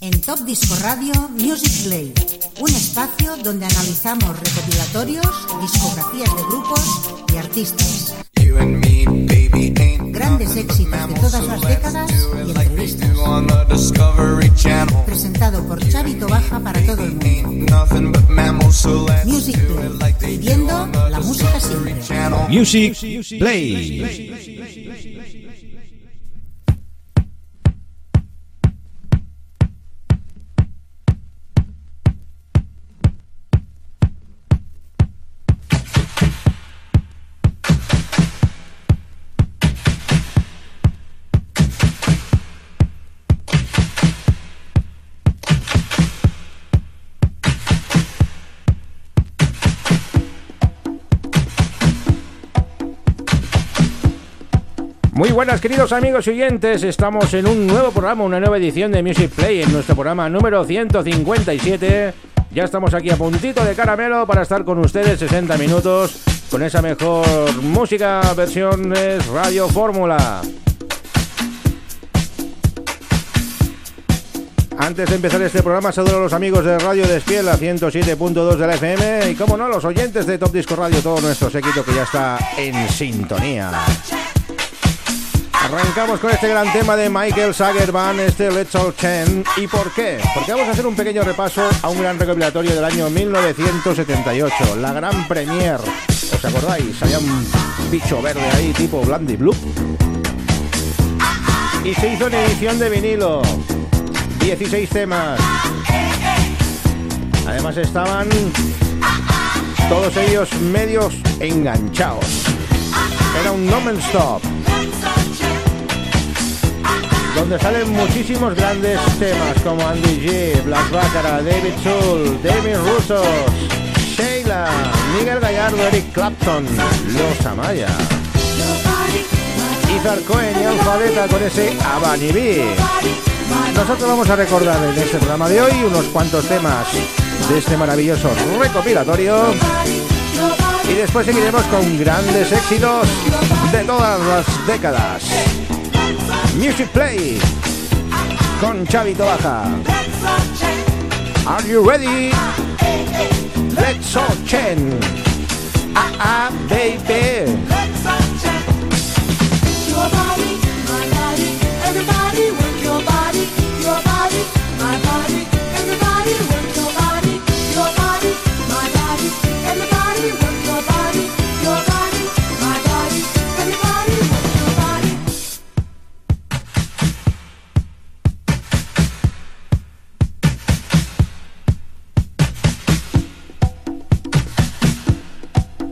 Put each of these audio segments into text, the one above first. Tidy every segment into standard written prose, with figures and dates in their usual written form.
en Top Disco Radio Music Play, un espacio donde analizamos recopilatorios, discografías de grupos y artistas, grandes éxitos de todas las décadas y entrevistas. Presentado por Xavi Tobaja para todo el mundo. Music Play, viviendo la música siempre. Music Play. Muy buenas, queridos amigos y oyentes, estamos en un nuevo programa, una nueva edición de Music Play, en nuestro programa número 157. Ya estamos aquí a puntito de caramelo para estar con ustedes 60 minutos con esa mejor música, versiones Radio Fórmula. Antes de empezar este programa, saludo a los amigos de Radio Despiel, la 107.2 de la FM, y como no, los oyentes de Top Disco Radio, todo nuestro séquito que ya está en sintonía. Arrancamos con este gran tema de Michael Zager Band, este Let's All Chant. ¿Y por qué? Porque vamos a hacer un pequeño repaso a un gran recopilatorio del año 1978, La Gran Premier. ¿Os acordáis? Había un bicho verde ahí, tipo Blandy Blue, y se hizo en edición de vinilo, 16 temas. Además estaban todos ellos medios enganchados. Era un non-stop donde salen muchísimos grandes temas como Andy G, Black Baccara, David Soul, Demis Roussos, Sheila, Miguel Gallardo, Eric Clapton, Los Amaya, Izar Cohen y Alfabeta con ese Abanibí. Nosotros vamos a recordar en este programa de hoy unos cuantos temas de este maravilloso recopilatorio y después seguiremos con grandes éxitos de todas las décadas. Music Play con Xavi Tobaja. Are you ready? Let's all chant. Ah, ah, baby. Let's all chant. Your body, my body, everybody work your body, my body, everybody work your body, my body, everybody work your body, my body, everybody work your body.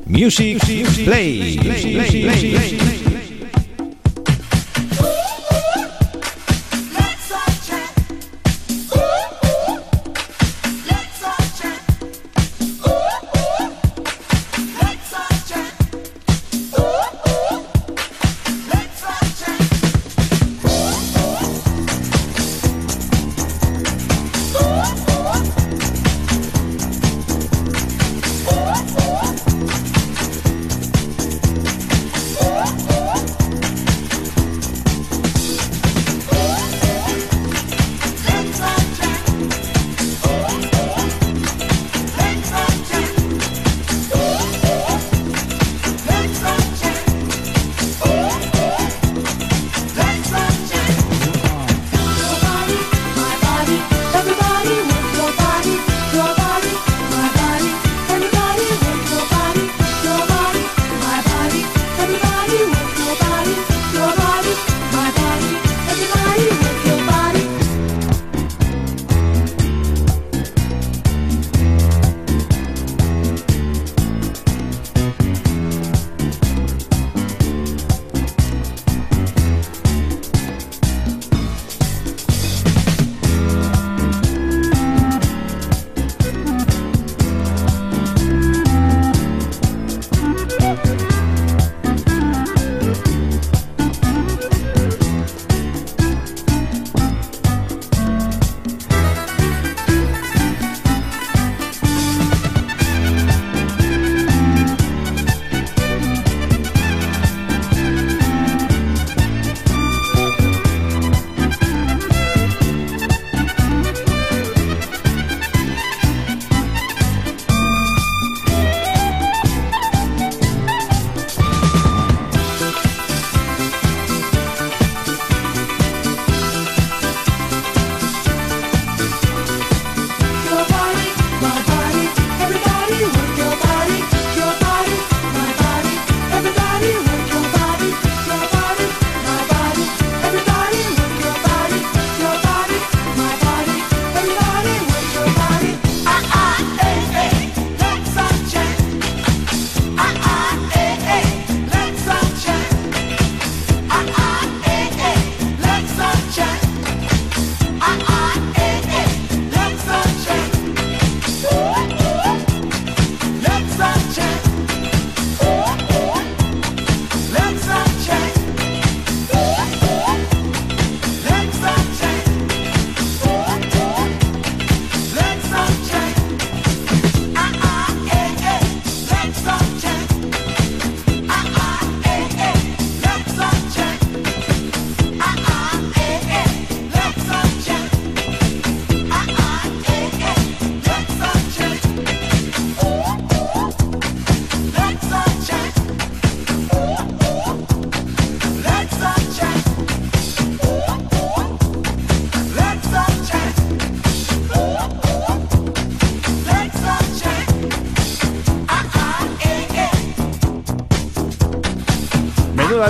Music Play.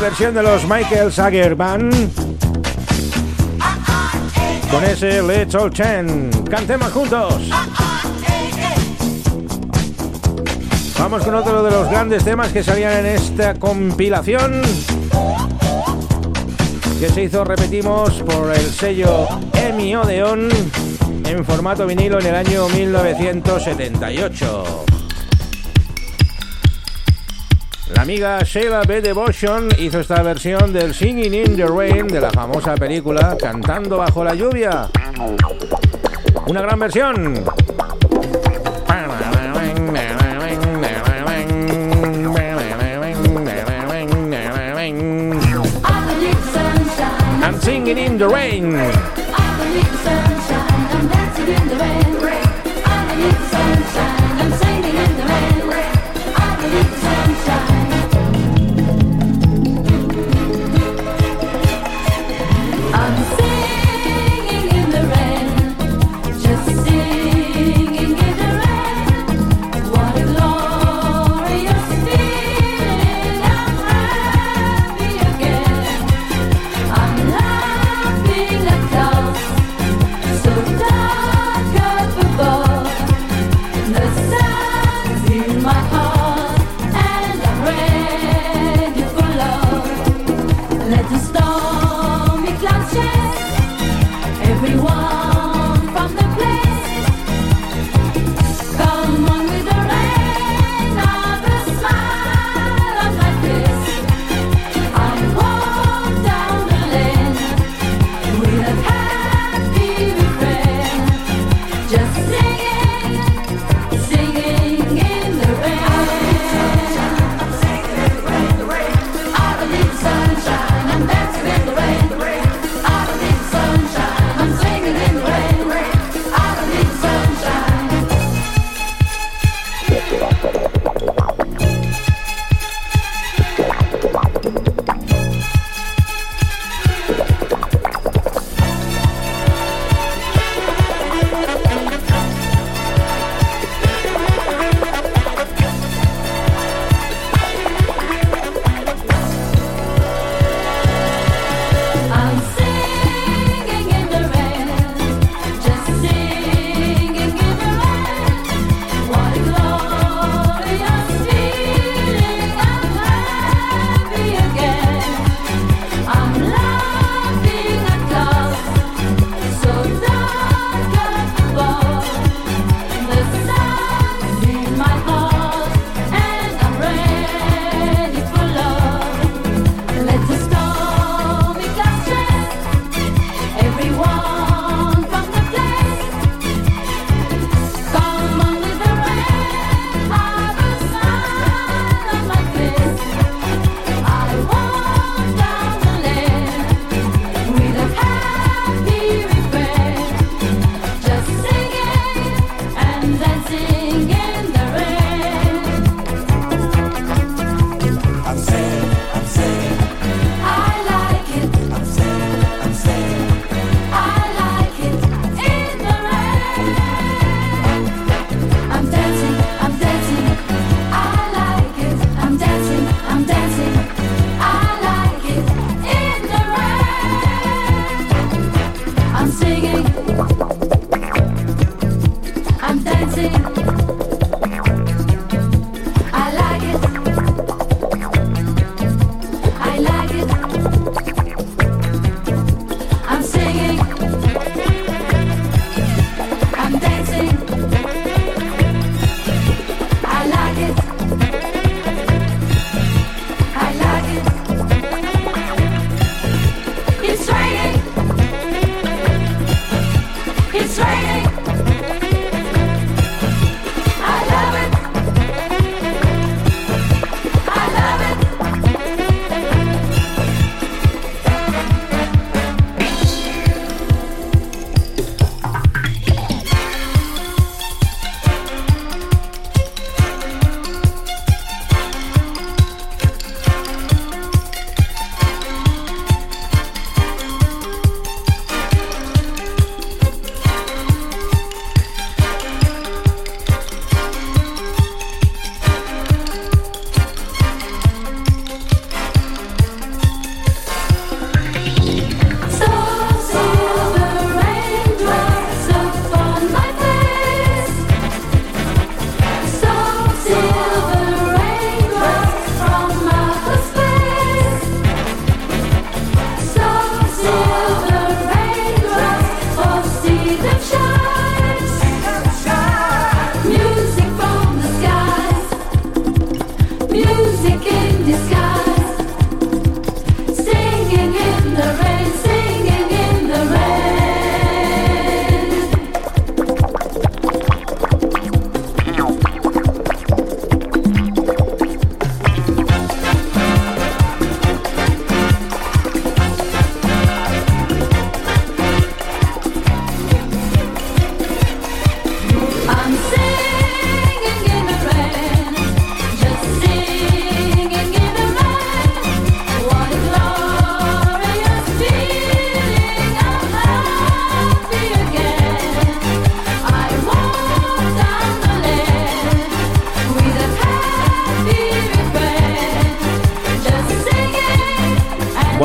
la versión de los Michael Zager Band con ese Let's All Chant. Cantemos juntos. Vamos con otro de los grandes temas que salían en esta compilación que se hizo, repetimos, por el sello EMI Odeón en formato vinilo en el año 1978. La amiga Sheila B. Devotion hizo esta versión del Singing in the Rain de la famosa película Cantando bajo la lluvia. Una gran versión. I'm singing in the rain.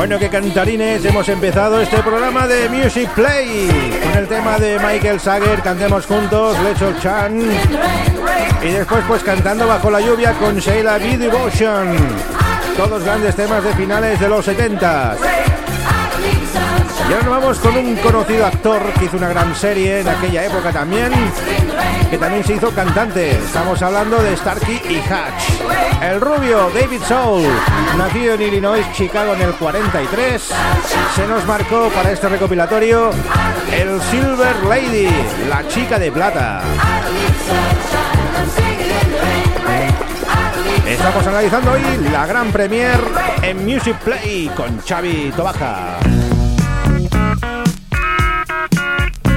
Bueno, qué cantarines, hemos empezado este programa de Music Play con el tema de Michael Zager, Cantemos Juntos, Let's All Chant, y después pues Cantando Bajo la Lluvia con Sheila B. Devotion. Todos grandes temas de finales de los 70. Y ahora nos vamos con un conocido actor que hizo una gran serie en aquella época también, que también se hizo cantante. Estamos hablando de Starkey y Hutch. El rubio David Soul, nacido en Illinois, Chicago en el 43, se nos marcó para este recopilatorio el Silver Lady, la chica de plata. Estamos analizando hoy la gran premier en Music Play con Xavi Tobaja.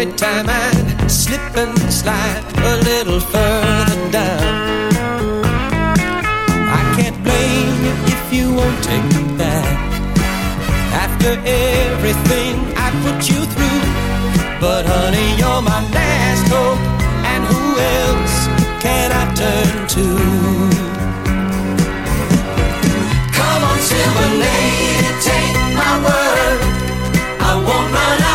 Every time I'd slip and slide a little further down. I can't blame you if you won't take me back. After everything I put you through, but honey, you're my last hope, and who else can I turn to? Come on, Silver Lady, take my word, I won't run out.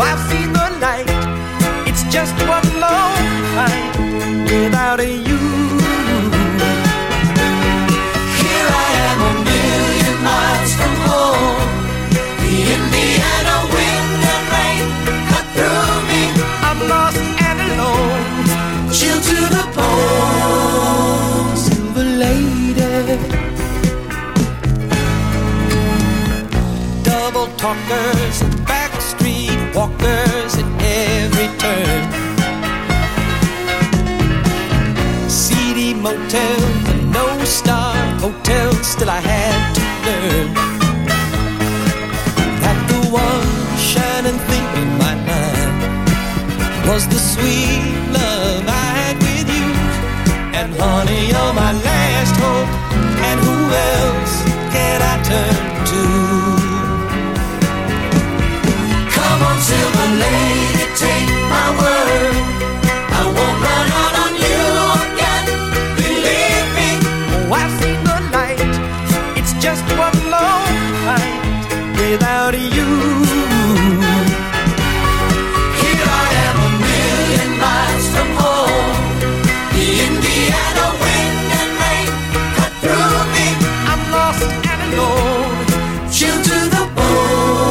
I've seen the light, it's just one long fight without a you. Here I am a million miles from home, the Indiana wind and rain cut through me. I'm lost and alone, chill to the bone, Silver Lady. Double talkers, walkers at every turn, seedy motels and no-star hotels. Still I had to learn that the one shining thing in my mind was the sweet love I had with you. And honey, you're my last hope, and who else can I turn to? Silver Lady, take my word, I won't run out on you again, believe me. Oh, I've seen the light, it's just one long fight without you. Here I am a million miles from home, the Indiana wind and rain cut through me. I'm lost and alone, chilled to the bone.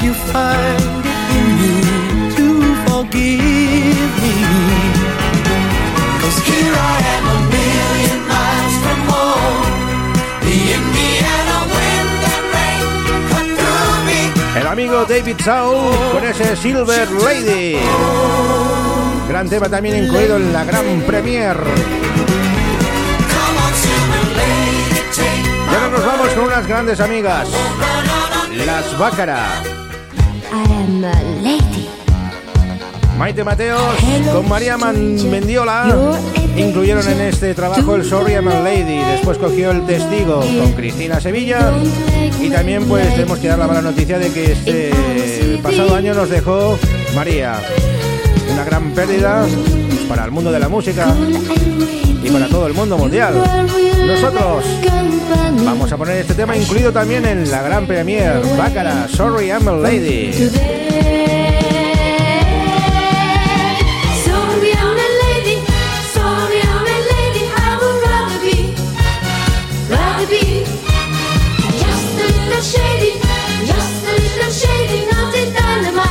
You find it in me to forgive me, 'cause here I am a million miles from home, the Indiana wind and rain cut through me. El amigo David Soul con ese Silver Lady, gran tema también incluido en la gran premier. Y ahora nos vamos con unas grandes amigas, las Baccara. Maite Mateos con María Mendiola incluyeron en este trabajo el Sorry I'm a Lady. Después cogió El Testigo con Cristina Sevilla. Y también pues tenemos que dar la mala noticia de que este pasado año nos dejó María. Una gran pérdida para el mundo de la música y para todo el mundo mundial. Nosotros vamos a poner este tema incluido también en la gran premier, Baccara, Sorry I'm a Lady. Just a little shading of the dynamite.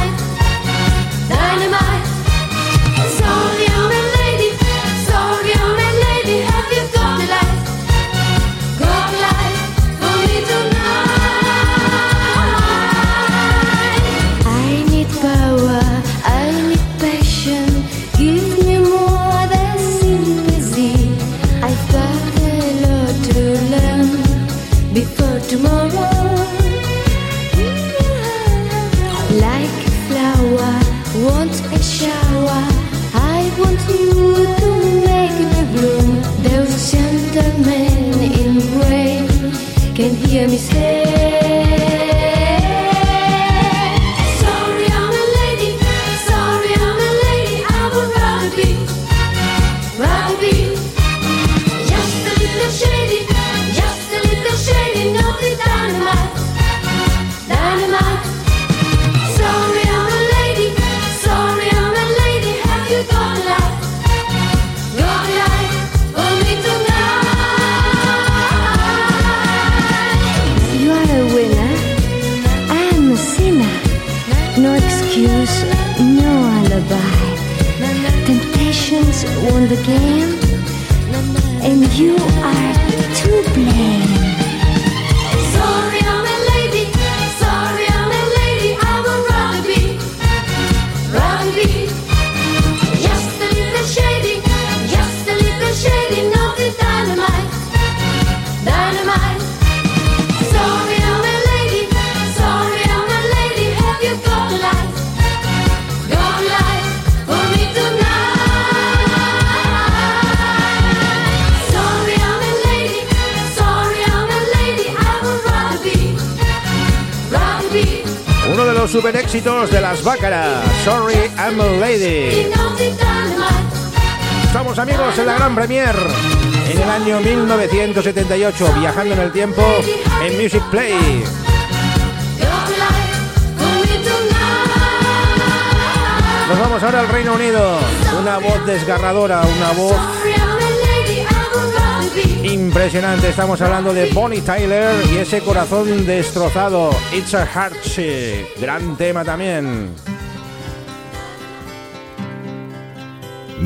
let me stay. Won the game, and you are to blame. Sorry, I'm a lady. Sorry, I'm a lady. I would rather be, just a little shady, just a little shady. Not the dynamite, dynamite. Sorry, I'm a lady. Sorry, I'm a lady. Have you got light? Got light for me tonight. Uno de los super éxitos de las Baccara, Sorry I'm a Lady. Estamos amigos en la Gran Premier, en el año 1978, viajando en el tiempo en Music Play. Nos vamos ahora al Reino Unido, una voz desgarradora, una voz impresionante. Estamos hablando de Bonnie Tyler y ese corazón destrozado, It's a Heartbreak, gran tema también.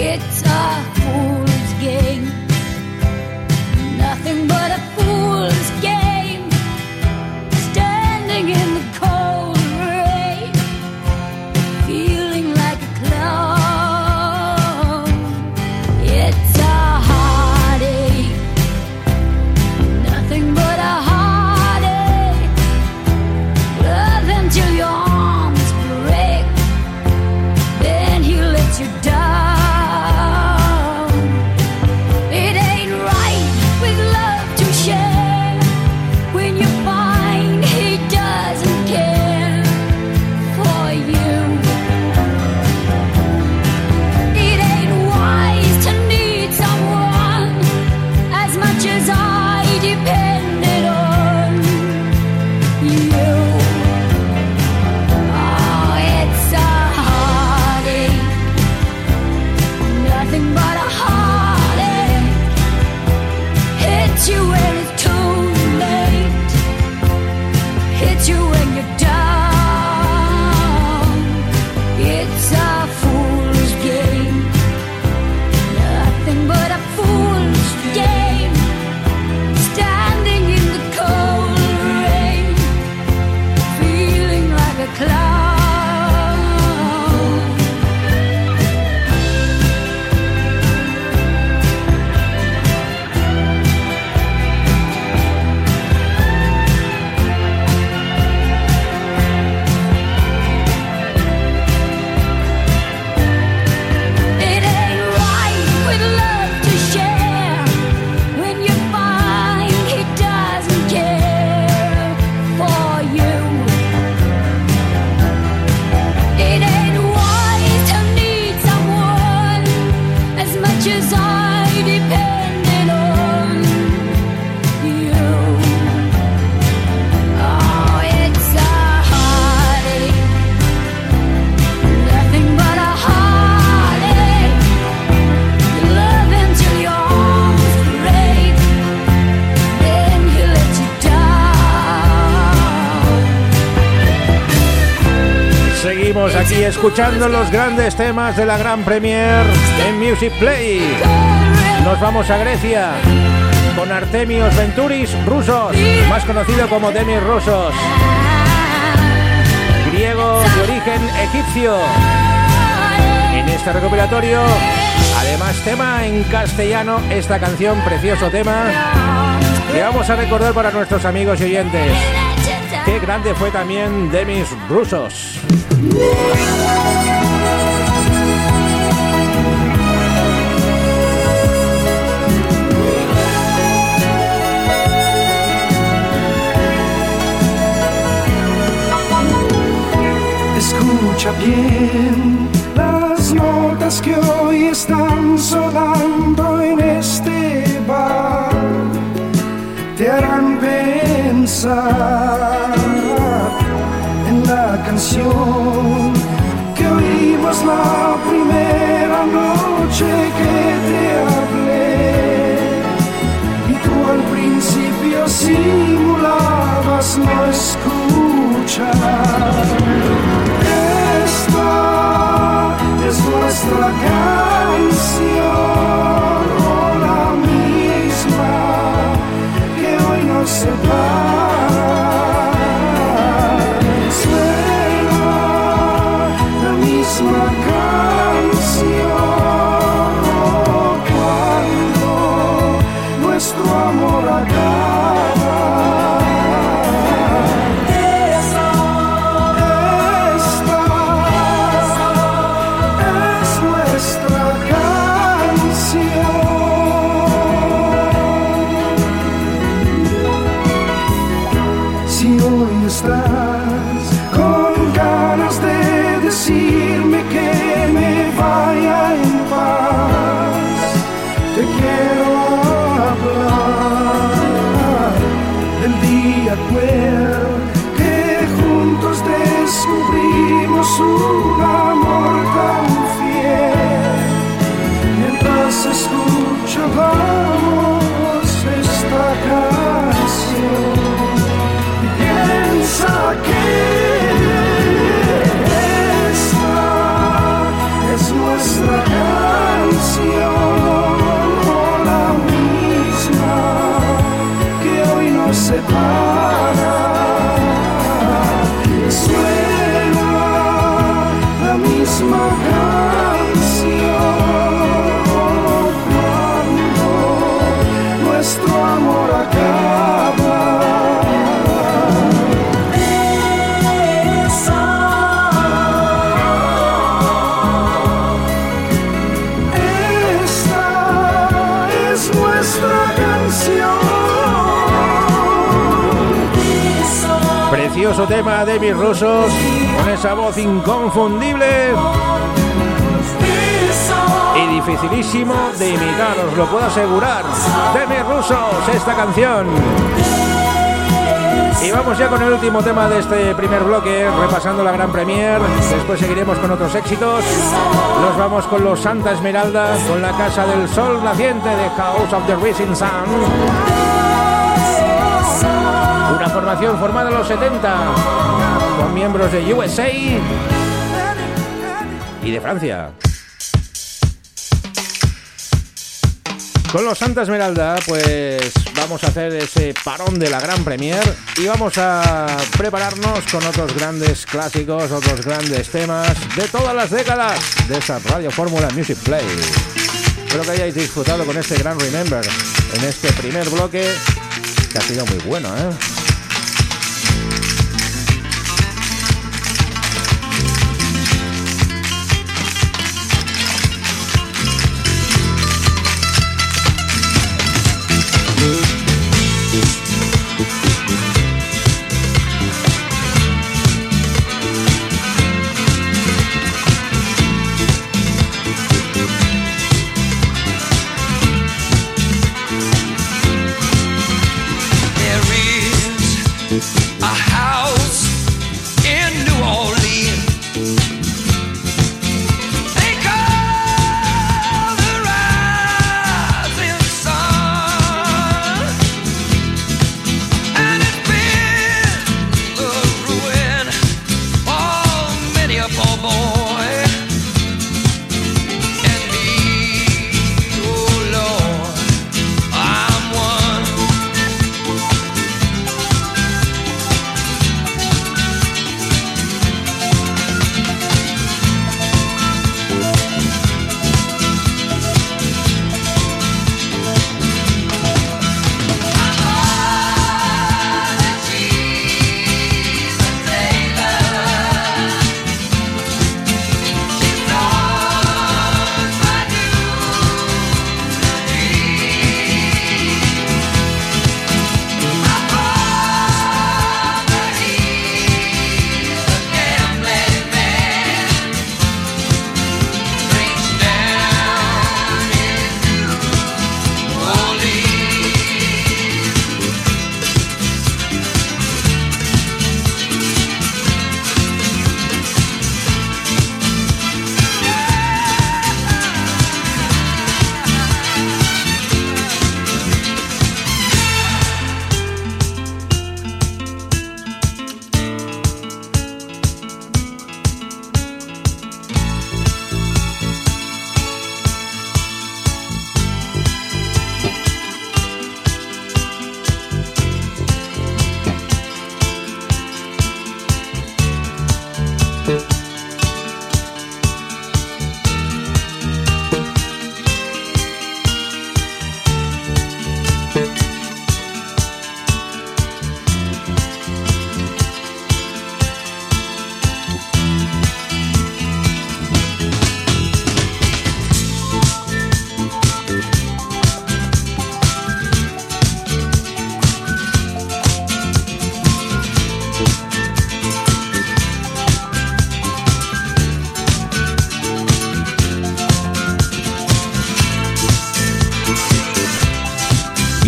It's a fool's game, nothing but a fool's game, standing in the cold rain, feeling like a clown. It's a heartache, nothing but a heartache, love until your arms break, then he lets you die. Aquí escuchando los grandes temas de la Gran Premier en Music Play. Nos vamos a Grecia con Artemios Venturis Roussos, más conocido como Demis Roussos, griego de origen egipcio. En este recopilatorio. Además, tema en castellano, esta canción, precioso tema, que vamos a recordar para nuestros amigos y oyentes. Qué grande fue también Demis Roussos. Escucha bien las notas que hoy están sonando en este bar, te harán pensar en la canción que oímos la primera noche que te hablé, y tú al principio simulabas no escuchar. Es nuestra canción, o la misma que hoy nos separa. Suena la misma canción, o cuando nuestro amor acaba. Un amor tan fiel, mientras escuchábamos esta canción, piensa que esta es nuestra canción, o la misma que hoy nos separa. My canción, cuando nuestro amor acaba. Esta es nuestra canción. Precioso tema de Demis Roussos, con esa voz inconfundible y dificilísimo de imitar, os lo puedo asegurar. Demis Roussos, esta canción. Y vamos ya con el último tema de este primer bloque, repasando la Gran Premier. Después seguiremos con otros éxitos. Nos vamos con los Santa Esmeralda, con la Casa del Sol Naciente de House of the Rising Sun. Una formación formada en los 70 con miembros de USA y de Francia. Con los Santa Esmeralda, pues vamos a hacer ese parón de la Gran Premier y vamos a prepararnos con otros grandes clásicos, otros grandes temas de todas las décadas de esta Radio Fórmula Music Play. Espero que hayáis disfrutado con este gran Remember en este primer bloque, que ha sido muy bueno, ¿eh?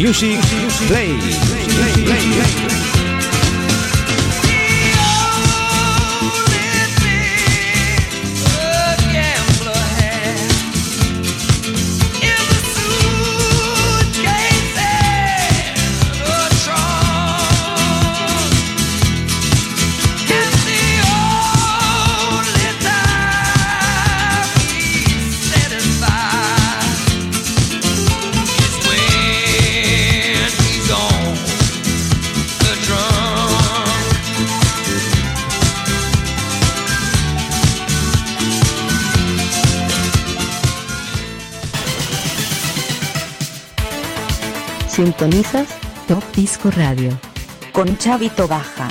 Music Play. Sintonizas Top Disco Radio con Xavi Tobaja.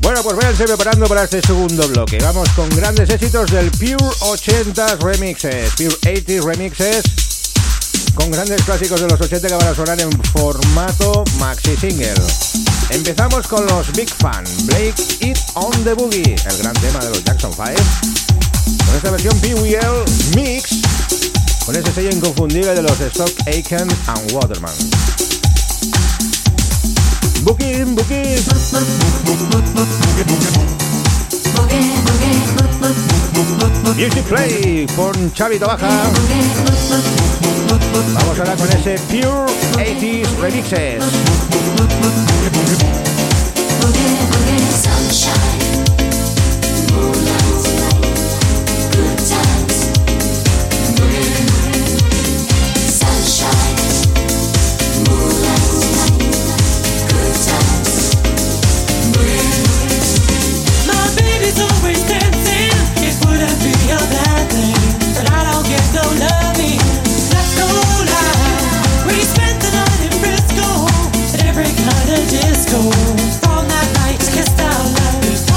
Bueno, pues váyanse preparando para este segundo bloque. Vamos con grandes éxitos del Pure 80's Remixes, Pure 80's Remixes, con grandes clásicos de los 80 que van a sonar en formato maxi single. Empezamos con los Big Fun, Blake It on the Boogie, el gran tema de los Jackson 5, con esta versión PWL Mix, con ese sello inconfundible de los Stock Aitken and Waterman. Boogie, boogie, Music Play con Xavi Tobaja. Vamos ahora con ese Pure 80's Remixes. Sunshine, moonlight, good times. Sunshine, moonlight, good times. My baby's always dancing. It wouldn't be a bad thing, but I don't get no loving. Let's go live. We spent the night in Frisco at every kind of disco. All night. It's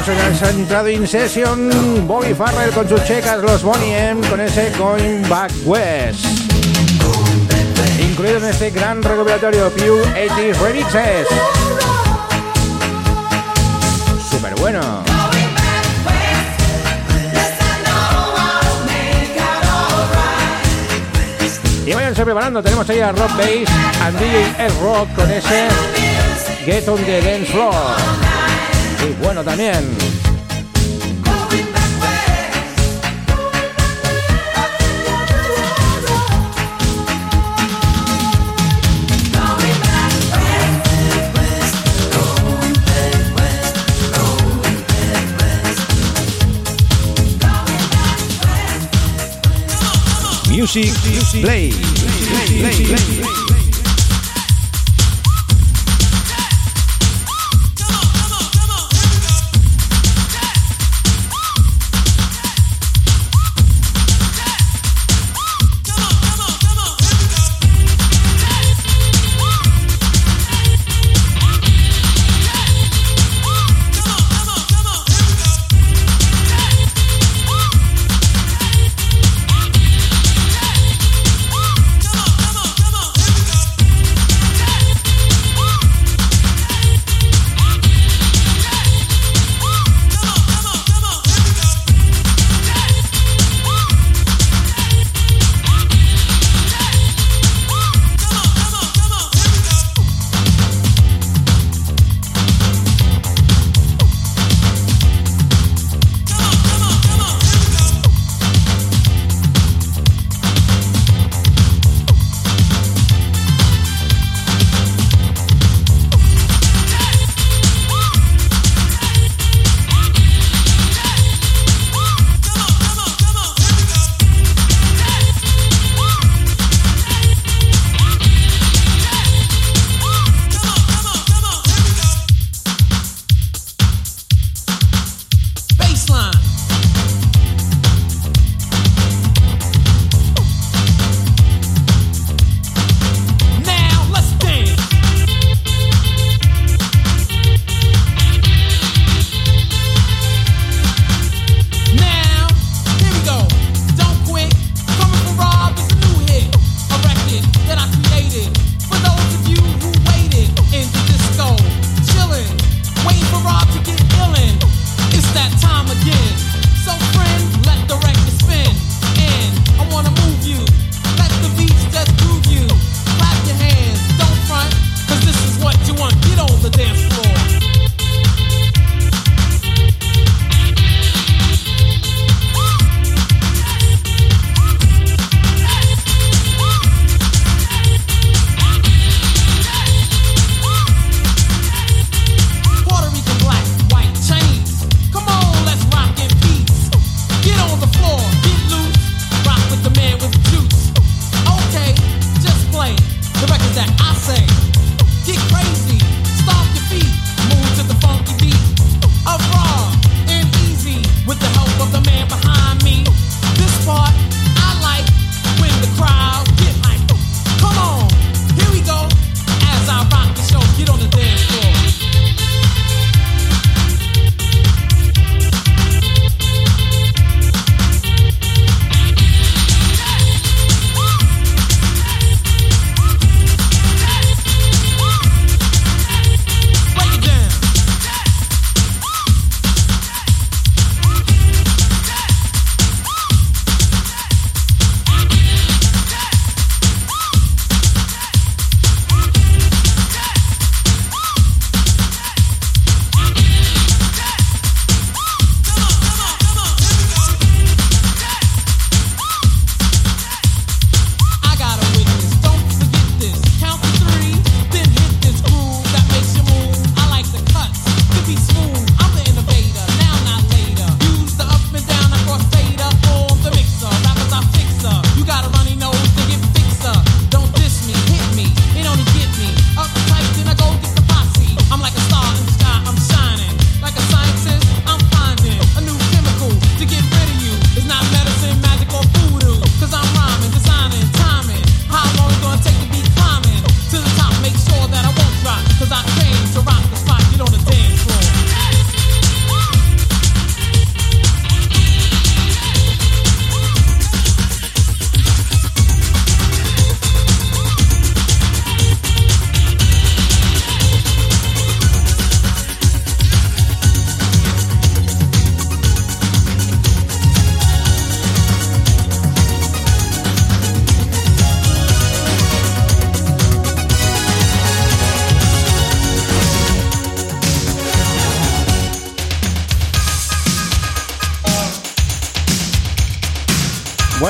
Mateos ha entrado in session, Bobby Farrell con sus checas, los Boney M con ese Going Back West, incluido en este gran recopilatorio Pure 80's Remixes. Súper bueno. Y váyanse preparando, tenemos ahí a Rock Base and DJ Ed Rock con ese Get on the Dance Floor. Y bueno también. Music, play, play, play, play.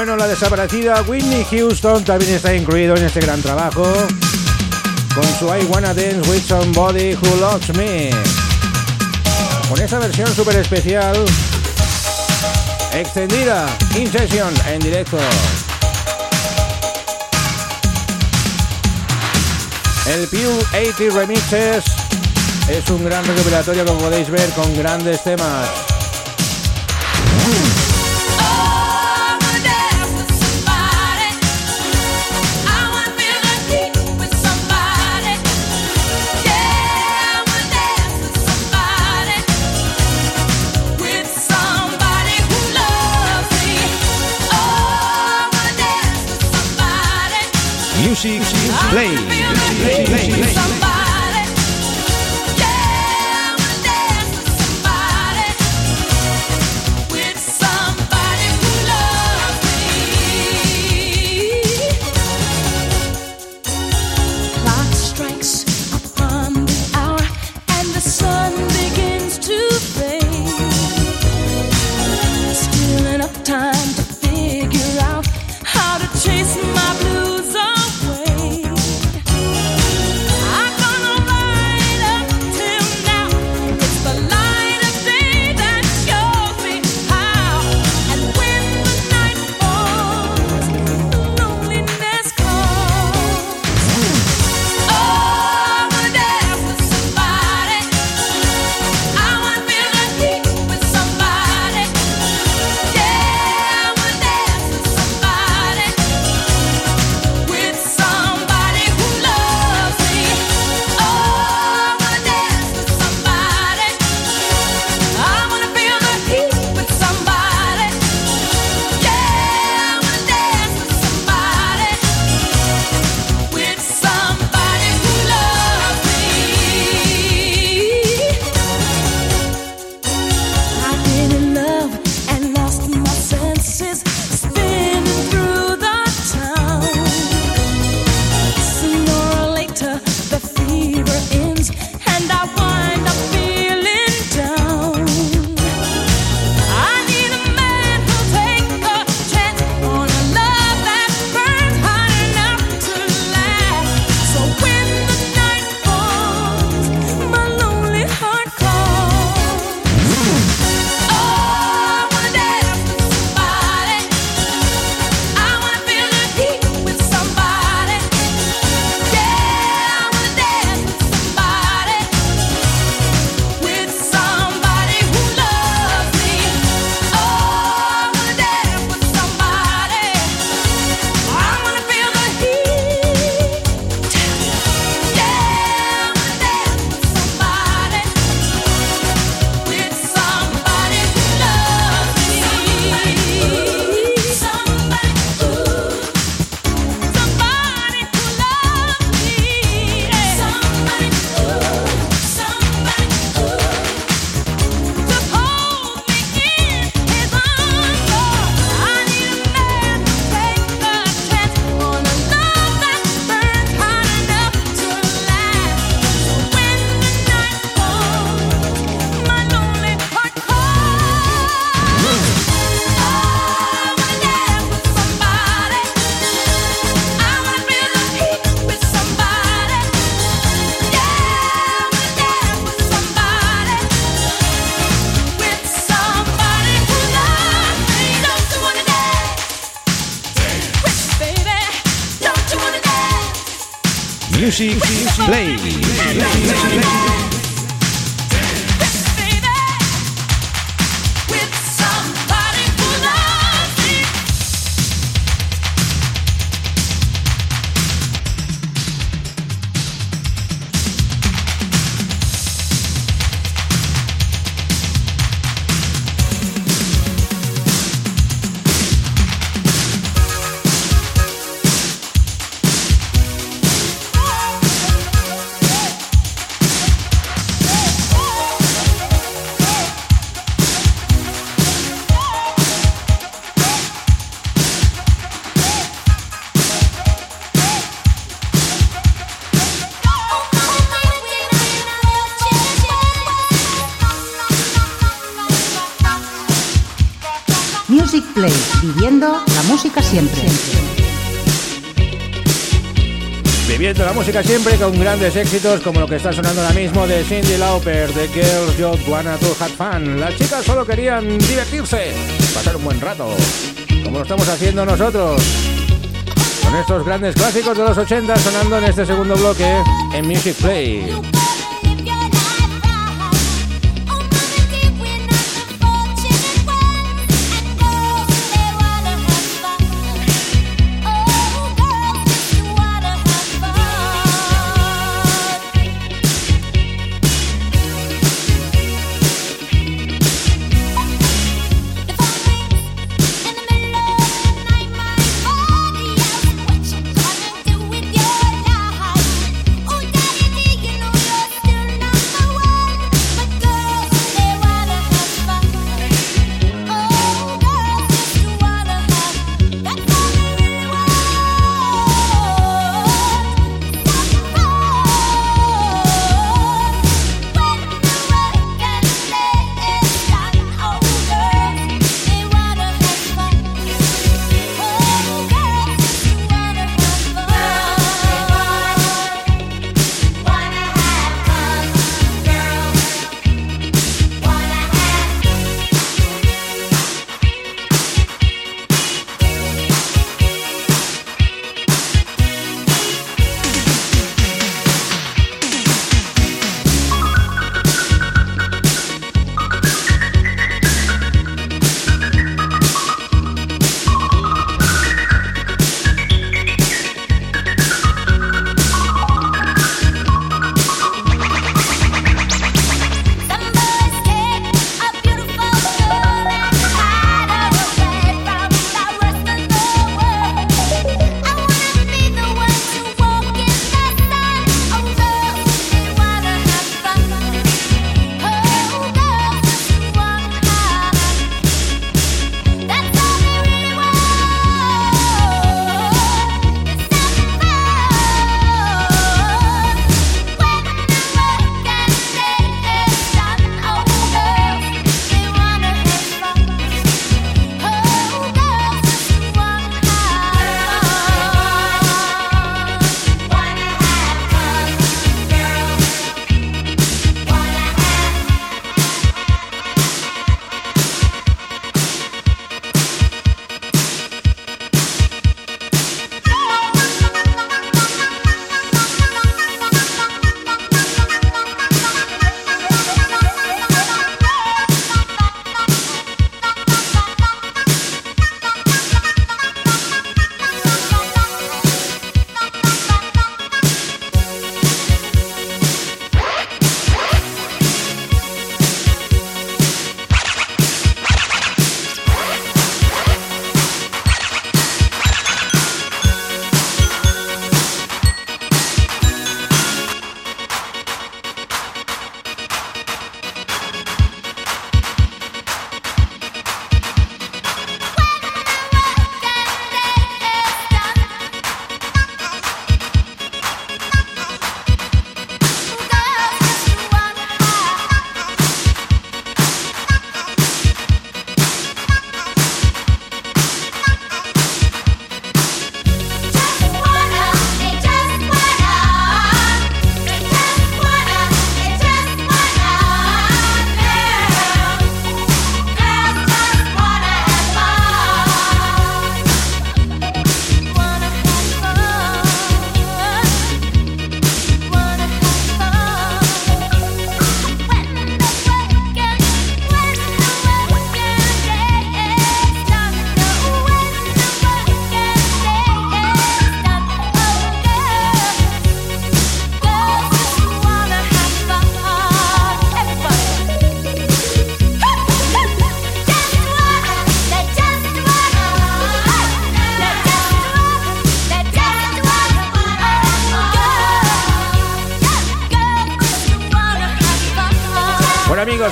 Bueno, la desaparecida Whitney Houston también está incluido en este gran trabajo con su I Wanna Dance With Somebody Who Loves Me. Con esta versión súper especial, extendida, in session, en directo. El Pure 80's Remixes es un gran recopilatorio, como podéis ver, con grandes temas. Music play, play, play, play. Music play, play. Play, viviendo la música siempre. Viviendo la música siempre con grandes éxitos como lo que está sonando ahora mismo de Cyndi Lauper, de Girls Just Wanna To Have Fun. Las chicas solo querían divertirse, pasar un buen rato, como lo estamos haciendo nosotros. Con estos grandes clásicos de los 80 sonando en este segundo bloque en Music Play.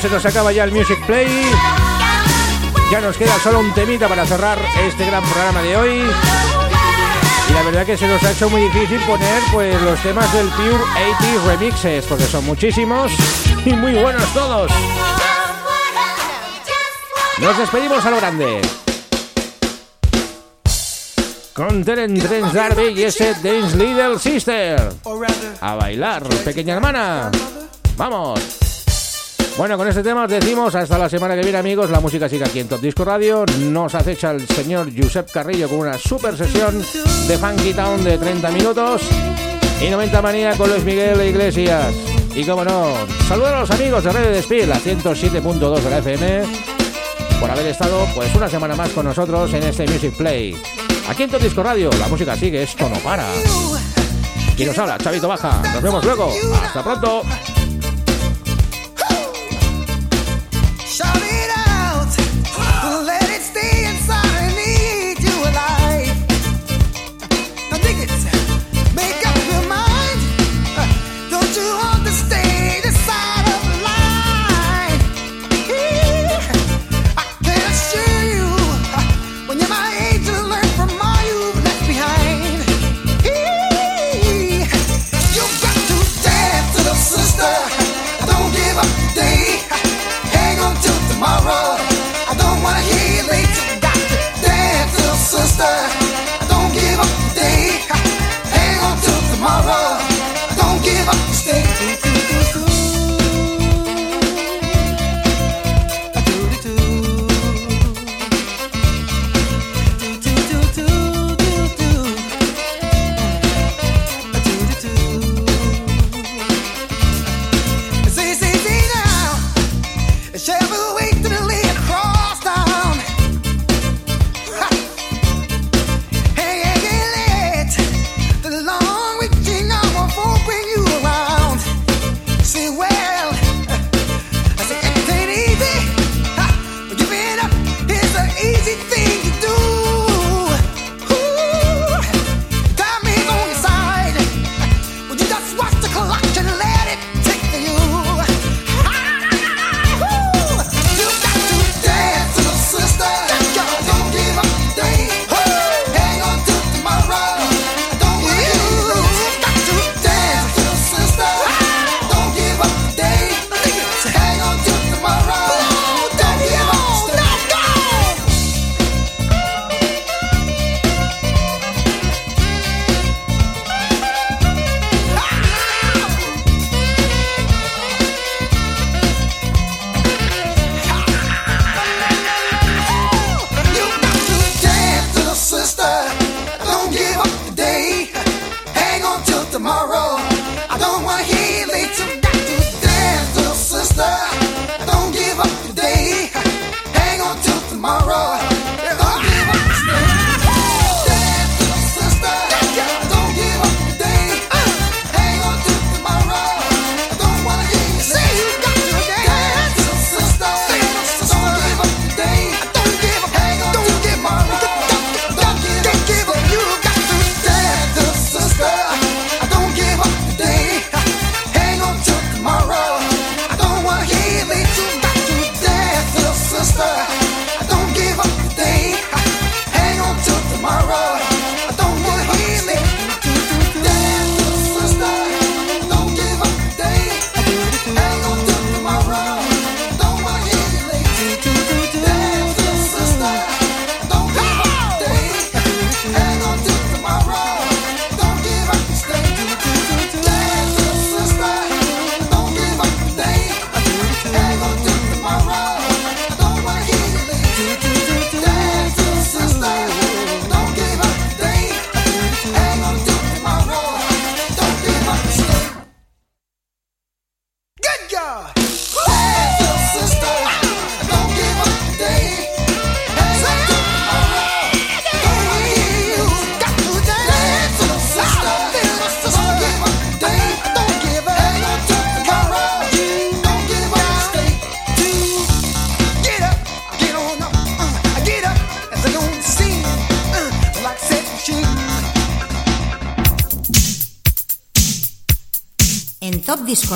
Se nos acaba ya el Music Play. Ya nos queda solo un temita para cerrar este gran programa de hoy. Y la verdad que se nos ha hecho muy difícil poner pues los temas del Pure 80's Remixes, porque son muchísimos y muy buenos todos. Nos despedimos a lo grande. con Terence Trent D'arby y ese Dance Little Sister. A bailar, pequeña hermana. ¡Vamos! Bueno, con este tema os decimos hasta la semana que viene, amigos. La música sigue aquí en Top Disco Radio. Nos acecha el señor Josep Carrillo con una super sesión de Funky Town de 30 minutos y 90 manía con Luis Miguel e Iglesias. Y cómo no, saludos a los amigos de Radio Despiel, a 107.2 de la FM, por haber estado pues una semana más con nosotros en este Music Play. Aquí en Top Disco Radio, la música sigue, esto no para. Y nos habla Xavi Tobaja. Nos vemos luego. Hasta pronto.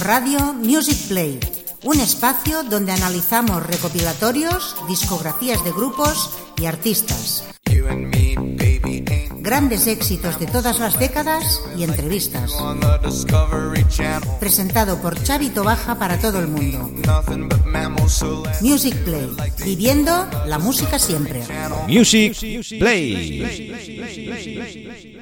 Radio Music Play, un espacio donde analizamos recopilatorios, discografías de grupos y artistas. grandes éxitos de todas las décadas y entrevistas. Presentado por Xavi Tobaja para todo el mundo. Music Play, viviendo la música siempre. Music Play.